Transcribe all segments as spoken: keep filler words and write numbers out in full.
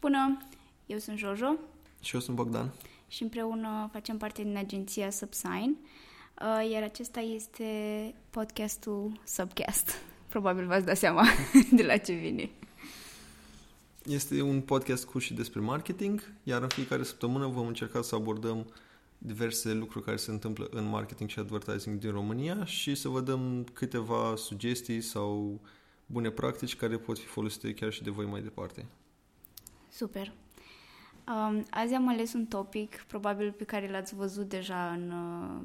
Bună, eu sunt Jojo. Și eu sunt Bogdan. Și împreună facem parte din agenția SubSign, iar acesta este podcastul SubCast. Probabil v-ați dat seama de la ce vine. Este un podcast cu și despre marketing, iar în fiecare săptămână vom încerca să abordăm diverse lucruri care se întâmplă în marketing și advertising din România și să vă dăm câteva sugestii sau bune practici care pot fi folosite chiar și de voi mai departe. Super! Um, azi am ales un topic, probabil pe care l-ați văzut deja în,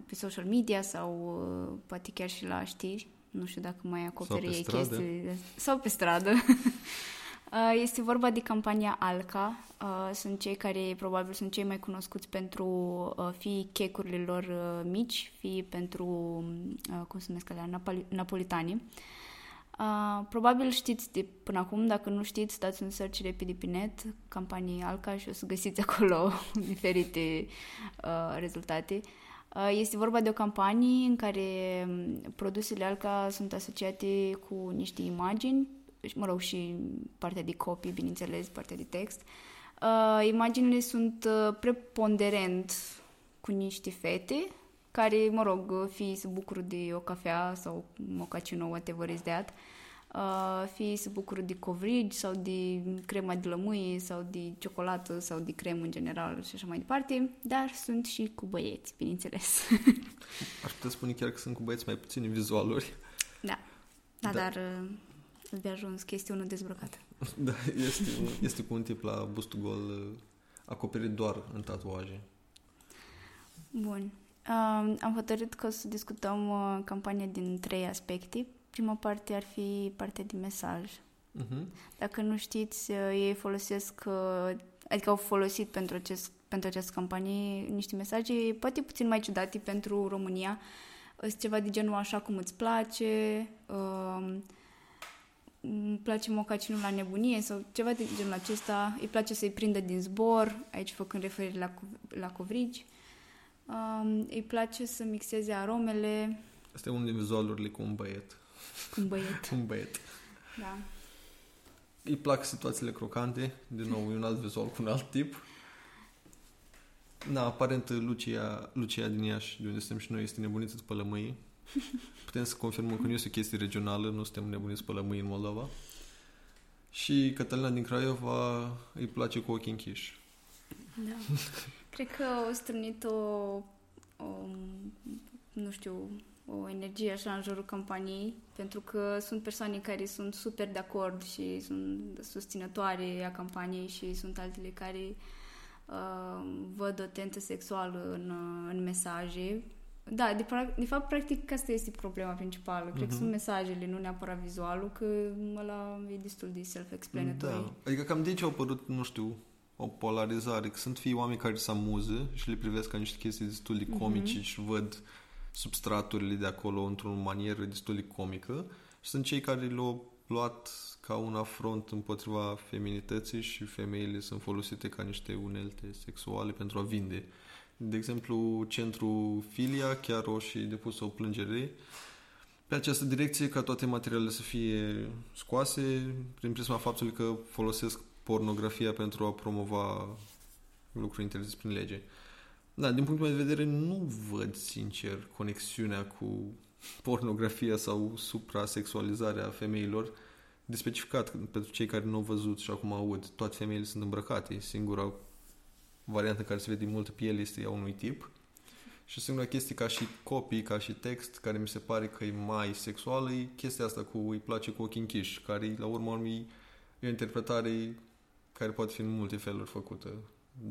pe social media sau uh, poate chiar și la știri, nu știu dacă mai acoperi ei chestii. Sau pe stradă. uh, este vorba de campania ALCA. Uh, sunt cei care probabil sunt cei mai cunoscuți pentru uh, fie cake-urile lor uh, mici, fie pentru, uh, cum se numesc alea, napoli- napolitani. Uh, probabil știți de până acum, dacă nu știți, dați un search repede pe net, campanie ALCA, și o să găsiți acolo diferite uh, rezultate. Uh, este vorba de o campanie în care produsele ALCA sunt asociate cu niște imagini, mă rog, și partea de copy, bineînțeles, partea de text. Uh, imaginile sunt preponderent cu niște fete, care, mă rog, fie se bucură de o cafea sau mocacină, whatever is that, uh, fie se bucură de covrigi sau de crema de lămâie sau de ciocolată sau de crem în general și așa mai departe, dar sunt și cu băieți, bineînțeles. Aș putea spune chiar că sunt cu băieți mai puține vizualuri. Da, da, da. Dar îți de ajuns că este unul dezbrăcat. Da, este, este cu un tip la bustul gol acoperit doar în tatuaje. Bun. Uh, am hotărât că o să discutăm uh, campania din trei aspecte. Prima parte ar fi partea de mesaj. Uh-huh. Dacă nu știți, uh, ei folosesc, uh, adică au folosit pentru, acest, pentru această campanie niște mesaje poate puțin mai ciudate pentru România. Este ceva de genul așa cum îți place, uh, îmi place mocacinul la nebunie sau ceva de genul acesta, îi place să-i prindă din zbor, aici făcând referire la, la covrigi. Um, îi place să mixeze aromele. Asta e unul din vizualurile cu un băiet. Cu un băiet. un băiet. Da. Îi plac situațiile crocante, din nou e un alt vizual cu un alt tip. Na, aparent Lucia, Lucia din Iași, de unde suntem și noi, este nebunită după lămâie. Putem să confirmăm că nu este o chestie regională, nu suntem nebuniți după lămâie în Moldova. Și Cătălina din Craiova îi place cu ochii închiși. Da. Cred că au strânit o, o, nu știu, o energie așa în jurul campaniei, pentru că sunt persoane care sunt super de acord și sunt susținătoare a campaniei și sunt altele care uh, văd o tentă sexuală în, în mesaje. Da, de, de fapt, practic, asta este problema principală. Cred mm-hmm. că sunt mesajele, nu neapărat vizualul, că ăla e destul de self-explanatory. Da. Adică cam de aici au apărut, nu știu, o polarizare, că sunt fii oameni care se amuză și le privesc ca niște chestii destul de comice mm-hmm. și văd substraturile de acolo într-o manieră destul de comică, și sunt cei care l-au luat ca un afront împotriva feminității și femeile sunt folosite ca niște unelte sexuale pentru a vinde. De exemplu, centrul Filia chiar o și depus o plângere pe această direcție ca toate materialele să fie scoase prin prisma faptului că folosesc pornografia pentru a promova lucruri interzise prin lege. Da, din punctul meu de vedere nu văd sincer conexiunea cu pornografia sau suprasexualizarea femeilor, de specificat pentru cei care nu au văzut și acum aud, toate femeile sunt îmbrăcate, singura variantă care se vede din multă piele este a unui tip și singura chestie ca și copy, ca și text, care mi se pare că e mai sexuală e chestia asta cu îi place cu ochii închiși, care la urma urmei e o interpretare care poate fi în multe feluri făcută.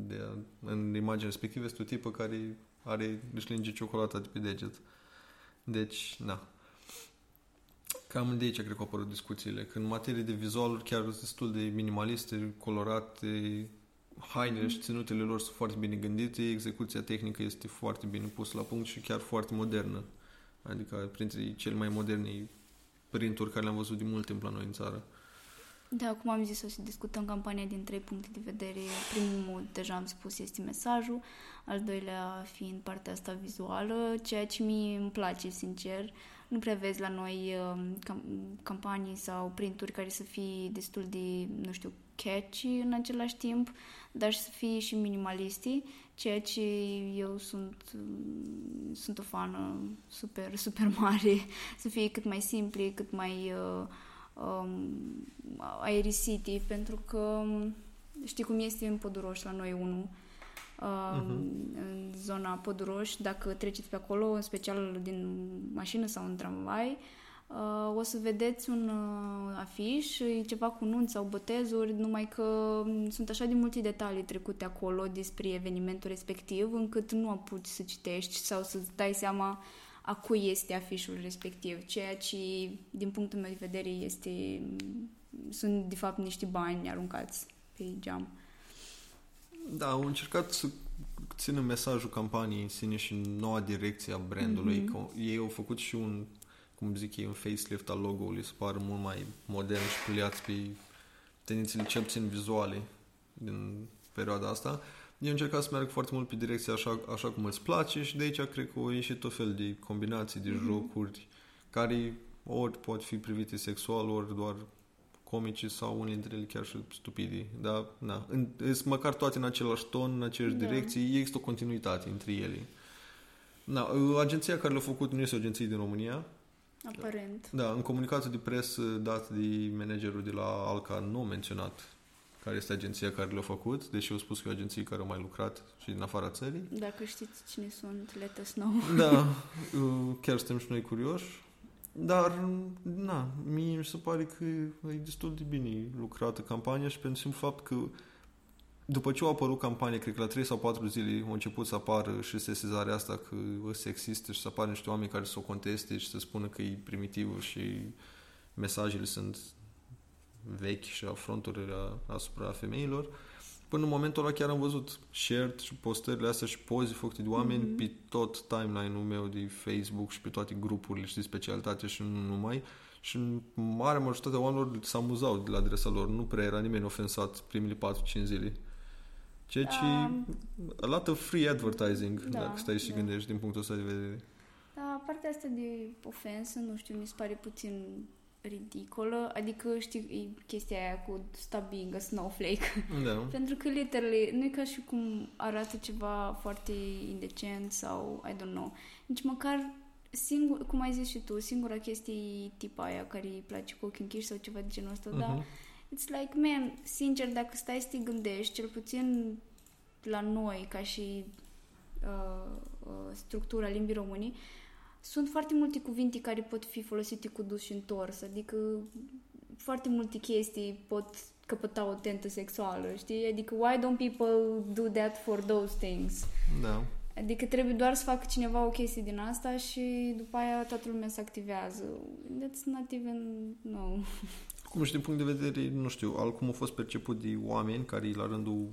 De a, în imaginea respectivă este o tipă care are, își linge ciocolata de pe deget. Deci, na. Cam de aici cred că au apărut discuțiile. Că în materie de vizualuri chiar sunt destul de minimaliste, colorate, hainele și ținutele lor sunt foarte bine gândite, execuția tehnică este foarte bine pusă la punct și chiar foarte modernă. Adică printre cele mai moderne printuri care le-am văzut de mult timp la noi în țară. Da, cum am zis, o să discutăm campania din trei puncte de vedere. Primul, deja am spus, este mesajul, al doilea fiind partea asta vizuală, ceea ce mie îmi place, sincer. Nu prea vezi la noi campanii sau printuri care să fie destul de, nu știu, catchy în același timp, dar și să fie și minimalisti, ceea ce eu sunt, sunt o fană super, super mare, să fie cât mai simpli, cât mai uh, um, aerisiti, pentru că știi cum este în Păduroș la noi unul, uh, uh-huh. în zona Păduroș, dacă treceți pe acolo, în special din mașină sau în tramvai, Uh, o să vedeți un uh, afiș, e ceva cu nunți sau botezuri, numai că sunt așa de multe detalii trecute acolo despre evenimentul respectiv, încât nu apuci să citești sau să-ți dai seama a cui este afișul respectiv, ceea ce, din punctul meu de vedere, este, sunt, de fapt, niște bani aruncați pe geam. Da, au încercat să țină mesajul campaniei în sine și noua direcție a brandului. Mm-hmm. Că ei au făcut și un, cum zic ei, un facelift al logo-ului, se pară mult mai modern și pliați pe tendințele cel puțin vizuale din perioada asta. Eu încercam să merg foarte mult pe direcția așa, așa cum îți place și de aici cred că au ieșit tot fel de combinații de mm-hmm. jocuri care ori pot fi privite sexual, ori doar comici sau unele dintre ele chiar și stupide. Dar, na, în, măcar toate în același ton, în aceeași da. direcții, există o continuitate între ele. Na, agenția care l-a făcut nu este o agenție din România, aparent. Da, în comunicatul de presă dat de managerul de la ALCA nu a menționat care este agenția care le-a făcut, deși au spus că e o agenție care a mai lucrat și din afara țării. Dacă știți cine sunt, let us know. Da, chiar suntem și noi curioși, dar na, mie mi se pare că e destul de bine lucrată campania și pentru simplu fapt că după ce a apărut campania, cred că la trei sau patru zile au început să apară și sesizarea asta că se există și să apară niște oameni care să o conteste și să spună că e primitiv și mesajele sunt vechi și afronturile asupra femeilor. Până în momentul ăla chiar am văzut shared și postările astea și poze făcute de oameni mm-hmm. pe tot timeline-ul meu de Facebook și pe toate grupurile, știi, specialitate și nu numai. Și în mare majoritatea oamenilor se amuzau de la adresa lor. Nu prea era nimeni ofensat primele patru-cinci zile. Ceea ce a lot of free advertising, da, dacă stai și da. gândești din punctul ăsta de vedere. Da, partea asta de ofensă, nu știu, mi se pare puțin ridicolă. Adică, știi, chestia aia cu stop being a snowflake. Da. Pentru că, literally, nu e ca și cum arată ceva foarte indecent sau, I don't know. Nici măcar, singur, cum ai zis și tu, singura chestie e tipa aia care îi place cu ochii închiși sau ceva de genul ăsta, uh-huh. dar it's like, man, sincer, dacă stai să te gândești, cel puțin la noi, ca și uh, structura limbii române, sunt foarte multe cuvinte care pot fi folosite cu dus și întors, adică foarte multe chestii pot căpăta o tentă sexuală, știi? Adică, why don't people do that for those things? Da. Adică trebuie doar să facă cineva o chestie din asta și după aia toată lumea se activează. That's not even... No. Cum și din punct de vedere, nu știu, al cum a fost perceput de oameni care la rândul...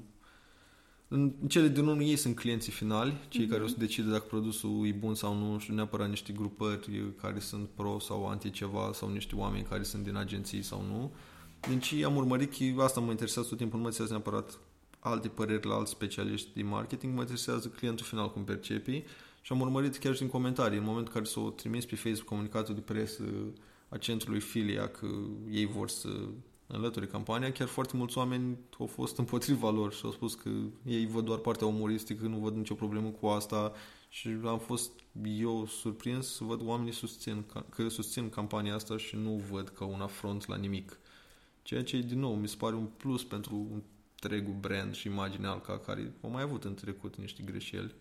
În cele din urmă ei sunt clienții finali, cei mm-hmm. care o să decide dacă produsul e bun sau nu și neapărat niște grupări care sunt pro sau anti ceva sau niște oameni care sunt din agenții sau nu. Deci am urmărit că asta mă interesează tot timpul, nu mă interesează neapărat alte păreri la alți specialiști din marketing, mă interesează clientul final cum percepi și am urmărit chiar și din comentarii în momentul în care s-o trimis pe Facebook comunicatul de presă a centrului Filia că ei vor să înlăture campania, chiar foarte mulți oameni au fost împotriva lor și au spus că ei văd doar partea umoristică, nu văd nicio problemă cu asta și am fost eu surprins să văd oamenii susțin, că susțin campania asta și nu văd ca un afront la nimic. Ceea ce, din nou, mi se pare un plus pentru un întregul brand și imaginea ALCA care au mai avut în trecut niște greșeli.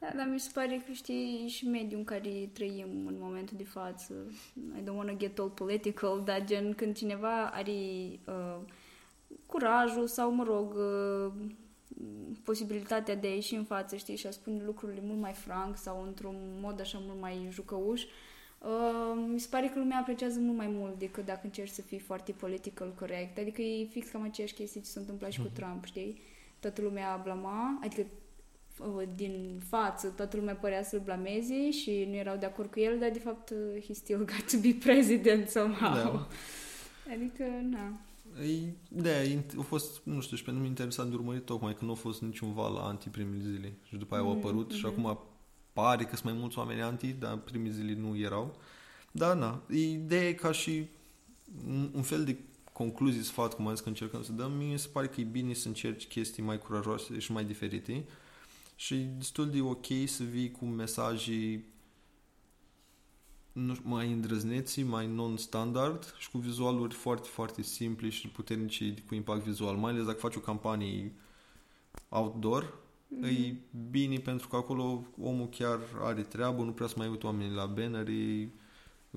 Da, dar mi se pare că știi și mediul în care trăim în momentul de față. I don't want to get all political, dar gen când cineva are uh, curajul sau, mă rog, uh, posibilitatea de a ieși în față, știi, și a spune lucrurile mult mai franc sau într-un mod așa mult mai jucăuș, Uh, mi se pare că lumea apreciază mult mai mult decât dacă încerci să fii foarte political correct. Adică e fix cam aceeași chestie ce s-a întâmplat și cu Trump, știi? Toată lumea blama, adică uh, din față, toată lumea părea să-l blameze și nu erau de acord cu el, dar de fapt he still got to be president somehow. Da. Adică, na. Da, a fost, nu știu, și pe mine interesant de urmărit tocmai că nu a fost niciun val anti-primele zile și după aia au apărut mm-hmm. și acum pare că sunt mai mulți oameni anti, dar primii zile nu erau. Dar, na, ideea e ca și un fel de concluzii, sfat, cum am zis că încercăm să dăm, mie se pare că e bine să încerci chestii mai curajoase și mai diferite și destul de ok să vii cu mesaje mai îndrăzneți, mai non-standard și cu vizualuri foarte, foarte simple și puternice cu impact vizual. Mai ales dacă faci o campanie outdoor, mm-hmm. e bine pentru că acolo omul chiar are treabă, nu prea să mai uită oamenii la bannere,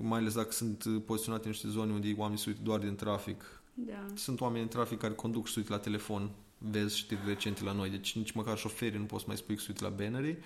mai ales dacă sunt poziționate în niște zone unde oamenii se uită doar din trafic. Da. Sunt oameni în trafic care conduc și se uită la telefon, vezi știri recente la noi, deci nici măcar șoferii nu poți mai spui că se uită la bannere.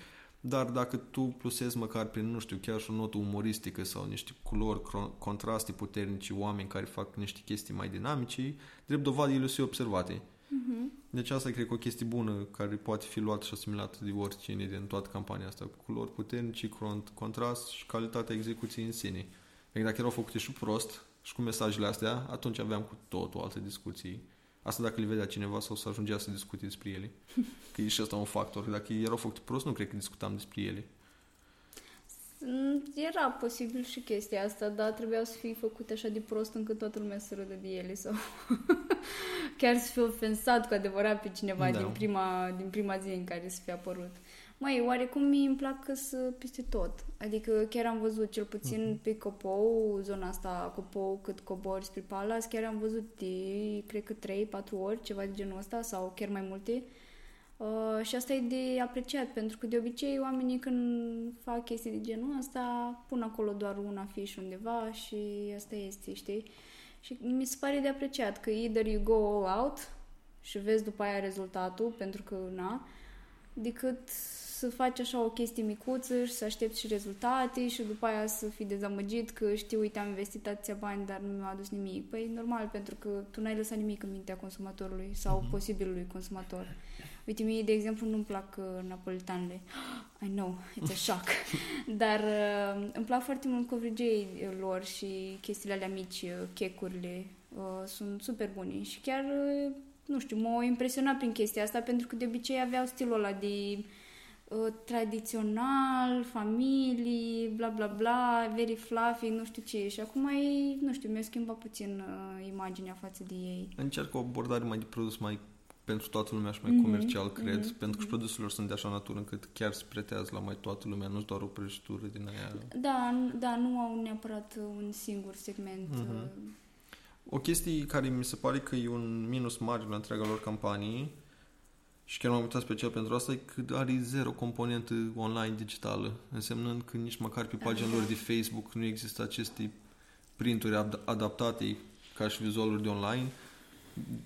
Dar dacă tu plusezi măcar prin, nu știu, chiar și o notă umoristică sau niște culori, contraste puternice, oameni care fac niște chestii mai dinamice, drept dovadă ele sunt observate. Uh-huh. Deci asta cred că o chestie bună care poate fi luată și asimilată de oricine din toată campania asta, cu culori puternice, contrast și calitatea execuției în sine. Pentru că dacă erau făcute și prost și cu mesajele astea, atunci aveam cu tot o altă discuție. Asta dacă le vedea cineva sau să ajungea să discute despre ele. Că e și asta un factor. Dacă erau făcute prost, nu cred că discutam despre ele. Era posibil și chestia asta, dar trebuiau să fie făcute așa de prost încât toată lumea să râdă de ele sau chiar să fie ofensat cu adevărat pe cineva da. din, prima, din prima zi în care să fie apărut. Măi, oarecum mie îmi plac că sunt peste tot. Adică chiar am văzut cel puțin pe Copou, zona asta Copou, cât cobori spre Palace, chiar am văzut de, cred că trei patru ori, ceva de genul ăsta, sau chiar mai multe. Uh, și asta e de apreciat, pentru că de obicei oamenii când fac chestii de genul ăsta, pun acolo doar un afiș undeva și asta este, știi? Și mi se pare de apreciat că either you go all out și vezi după aia rezultatul, pentru că na, decât să faci așa o chestie micuță și să aștepți și rezultate și după aia să fii dezamăgit că știi, uite, am investit atâția bani, dar nu mi-a adus nimic. Păi normal, pentru că tu n-ai lăsat nimic în mintea consumatorului sau mm-hmm. posibilului consumator. Uite, mie, de exemplu, nu-mi plac uh, napolitanele. I know, it's a shock. Dar uh, îmi plac foarte mult covrigei lor și chestiile alea mici, checurile. Uh, sunt super bune și chiar, uh, nu știu, m-au impresionat prin chestia asta pentru că de obicei aveau stilul ăla de uh, tradițional, familii, bla bla bla, very fluffy, nu știu ce. Și acum ei, nu știu, mi-a schimbat puțin uh, imaginea față de ei. Încerc o abordare mai de produs, mai pentru toată lumea și mai mm-hmm. comercial, cred, mm-hmm. pentru că și produsele lor sunt de așa natură încât chiar se pretează la mai toată lumea, nu doar o prăjitură din aia. Da, da, nu au neapărat un singur segment. Mm-hmm. O chestie care mi se pare că e un minus mare la întreaga lor campanie și chiar m-am uitat special pentru asta, e că are zero componentă online digitală, însemnând că nici măcar pe pagina lor de Facebook nu există aceste printuri ad- adaptate ca și vizualuri de online.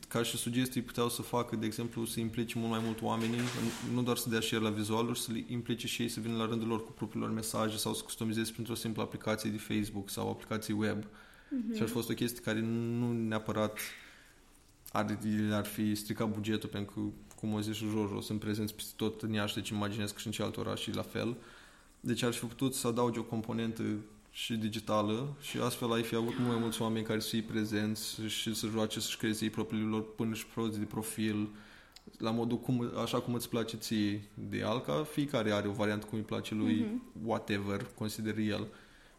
Ca și sugestii puteau să facă, de exemplu, să implice mult mai mult oamenii, nu doar să dea share la vizualuri, să le implice și ei să vină la rândul lor cu propriilor mesaje sau să customizeze printr-o simplă aplicație de Facebook sau aplicație web. Mm-hmm. Și ar fi fost o chestie care nu neapărat ar, ar fi stricat bugetul, pentru că, cum o zice și Jojo, sunt prezenți peste tot în Iași, deci imaginez că și în cealaltă orașe la fel. Deci ar fi putut să adauge o componentă și digitală și astfel ai fi avut mult mai mulți oameni care să fie prezenți și să joace, să-și creeze ei propriile lor până și proze de profil la modul cum, așa cum îți place ție de ALCA, fiecare are o variantă cum îi place lui, mm-hmm. whatever consideră el.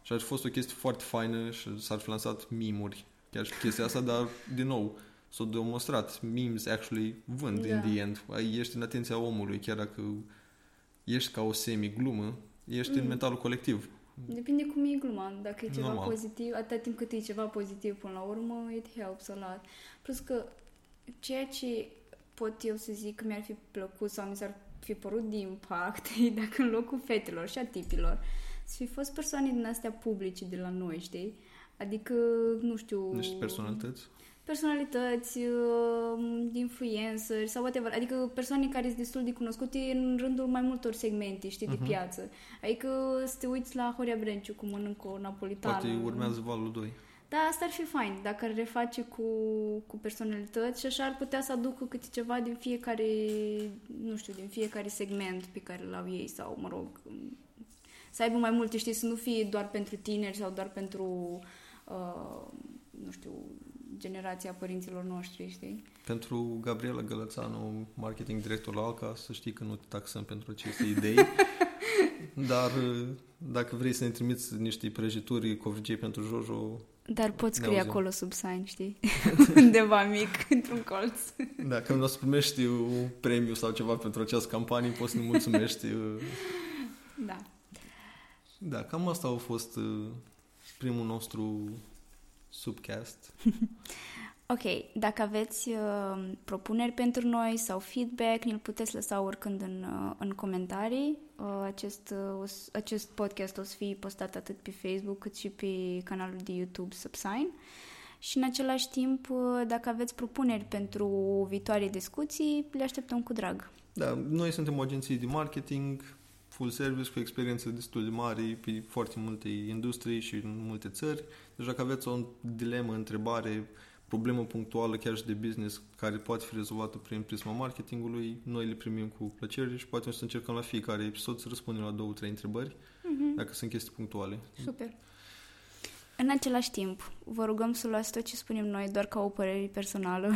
Și ar fi fost o chestie foarte faină și s-ar fi lansat meme-uri chiar și chestia asta, dar din nou s-a demonstrat, memes actually vând yeah. in the end, ești în atenția omului, chiar dacă ești ca o semi-glumă, ești mm. în mentalul colectiv. Depinde cum e gluma, dacă e ceva normal. Pozitiv, atâta timp cât e ceva pozitiv până la urmă, it helps a lot. Plus că ceea ce pot eu să zic că mi-ar fi plăcut sau mi s-ar fi părut de impact, e dacă în locul fetelor și a tipilor să fi fost persoane din astea publice de la noi, știi? Adică, nu știu... Niște personalități? Personalități, influenceri sau whatever, adică persoane care sunt destul de cunoscute în rândul mai multor segmente, știi, uh-huh. de piață. Adică să te uiți la Horia Brenciu cum mănâncă o napolitană. Poate urmează valul doi. Da, asta ar fi fain, dacă ar reface cu, cu personalități și așa ar putea să aducă câte ceva din fiecare, nu știu, din fiecare segment pe care l-au ei sau, mă rog, să aibă mai multe, știi, să nu fie doar pentru tineri sau doar pentru, uh, nu știu, generația părinților noștri, știi? Pentru Gabriela Gălățanu, marketing director la ALCA, să știi că nu te taxăm pentru aceste idei, dar dacă vrei să ne trimiți niște prăjituri, covrigei pentru Jojo, Dar pot scrie acolo SubSign, știi? Undeva mic, într-un colț. Da, când o să primești un premiu sau ceva pentru această campanie, poți să ne mulțumești. Da. Da, cam asta a fost primul nostru subcast. Ok, dacă aveți uh, propuneri pentru noi sau feedback, ne-l puteți lăsa oricând în, uh, în comentarii. Uh, acest, uh, s- acest podcast o să fie postat atât pe Facebook cât și pe canalul de YouTube SubSign. Și în același timp, uh, dacă aveți propuneri pentru viitoare discuții, le așteptăm cu drag. Da, noi suntem o agenție de marketing, full service, cu experiență destul de mare pe foarte multe industrii și în multe țări. Deci dacă aveți o dilemă, întrebare, problemă punctuală, chiar și de business, care poate fi rezolvată prin prisma marketingului, noi le primim cu plăcere și poate o să încercăm la fiecare episod să răspundem la două, trei întrebări, mm-hmm. dacă sunt chestii punctuale. Super! În același timp, vă rugăm să luați tot ce spunem noi doar ca o părere personală.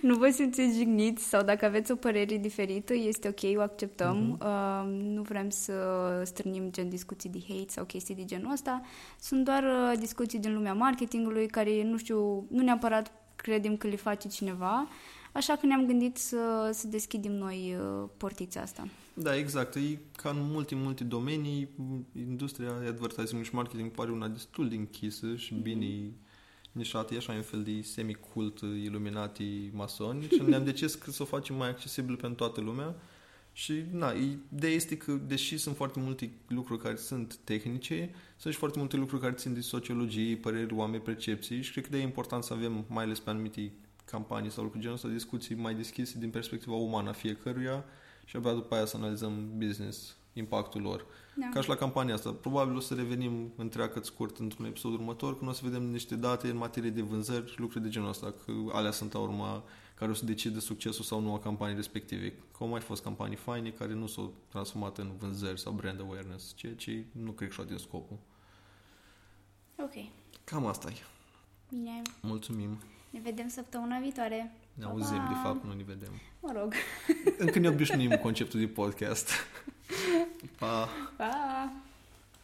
Nu vă simțiți jigniți sau dacă aveți o părere diferită, este ok, o acceptăm. Mm-hmm. Uh, nu vrem să strânim gen discuții de hate sau chestii de genul ăsta. Sunt doar uh, discuții din lumea marketingului care, nu știu, nu neapărat credem că le face cineva, așa că ne-am gândit să, să deschidem noi uh, portița asta. Da, exact. E ca în multe, multe domenii, industria advertising și marketing pare una destul de închisă și bine nișată, e așa un fel de semi-cult iluminati masoni și ne-am decis că să o facem mai accesibil pentru toată lumea și, na, ideea este că, deși sunt foarte multe lucruri care sunt tehnice, sunt și foarte multe lucruri care țin de sociologie, păreri, oameni, percepții și cred că de-aia e important să avem, mai ales pe anumite campanii sau lucruri genul ăsta, discuții mai deschise din perspectiva umană a fiecăruia și abia după aia să analizăm business, impactul lor. Da. Ca și la campania asta. Probabil o să revenim întreagăt scurt într-un episod următor, când o să vedem niște date în materie de vânzări, lucruri de genul ăsta, că alea sunt a urma care o să decide succesul sau nu a campaniei respective. Că au mai fost campanii faine care nu s-au transformat în vânzări sau brand awareness, ceea ce nu cred că și-a atins scopul. Ok. Cam asta e. Bine. Mulțumim. Ne vedem săptămâna viitoare. Ne auzim, ba-ba. De fapt, nu ne vedem. Mă rog. Încă ne obișnuim conceptul de podcast. Pa! Pa!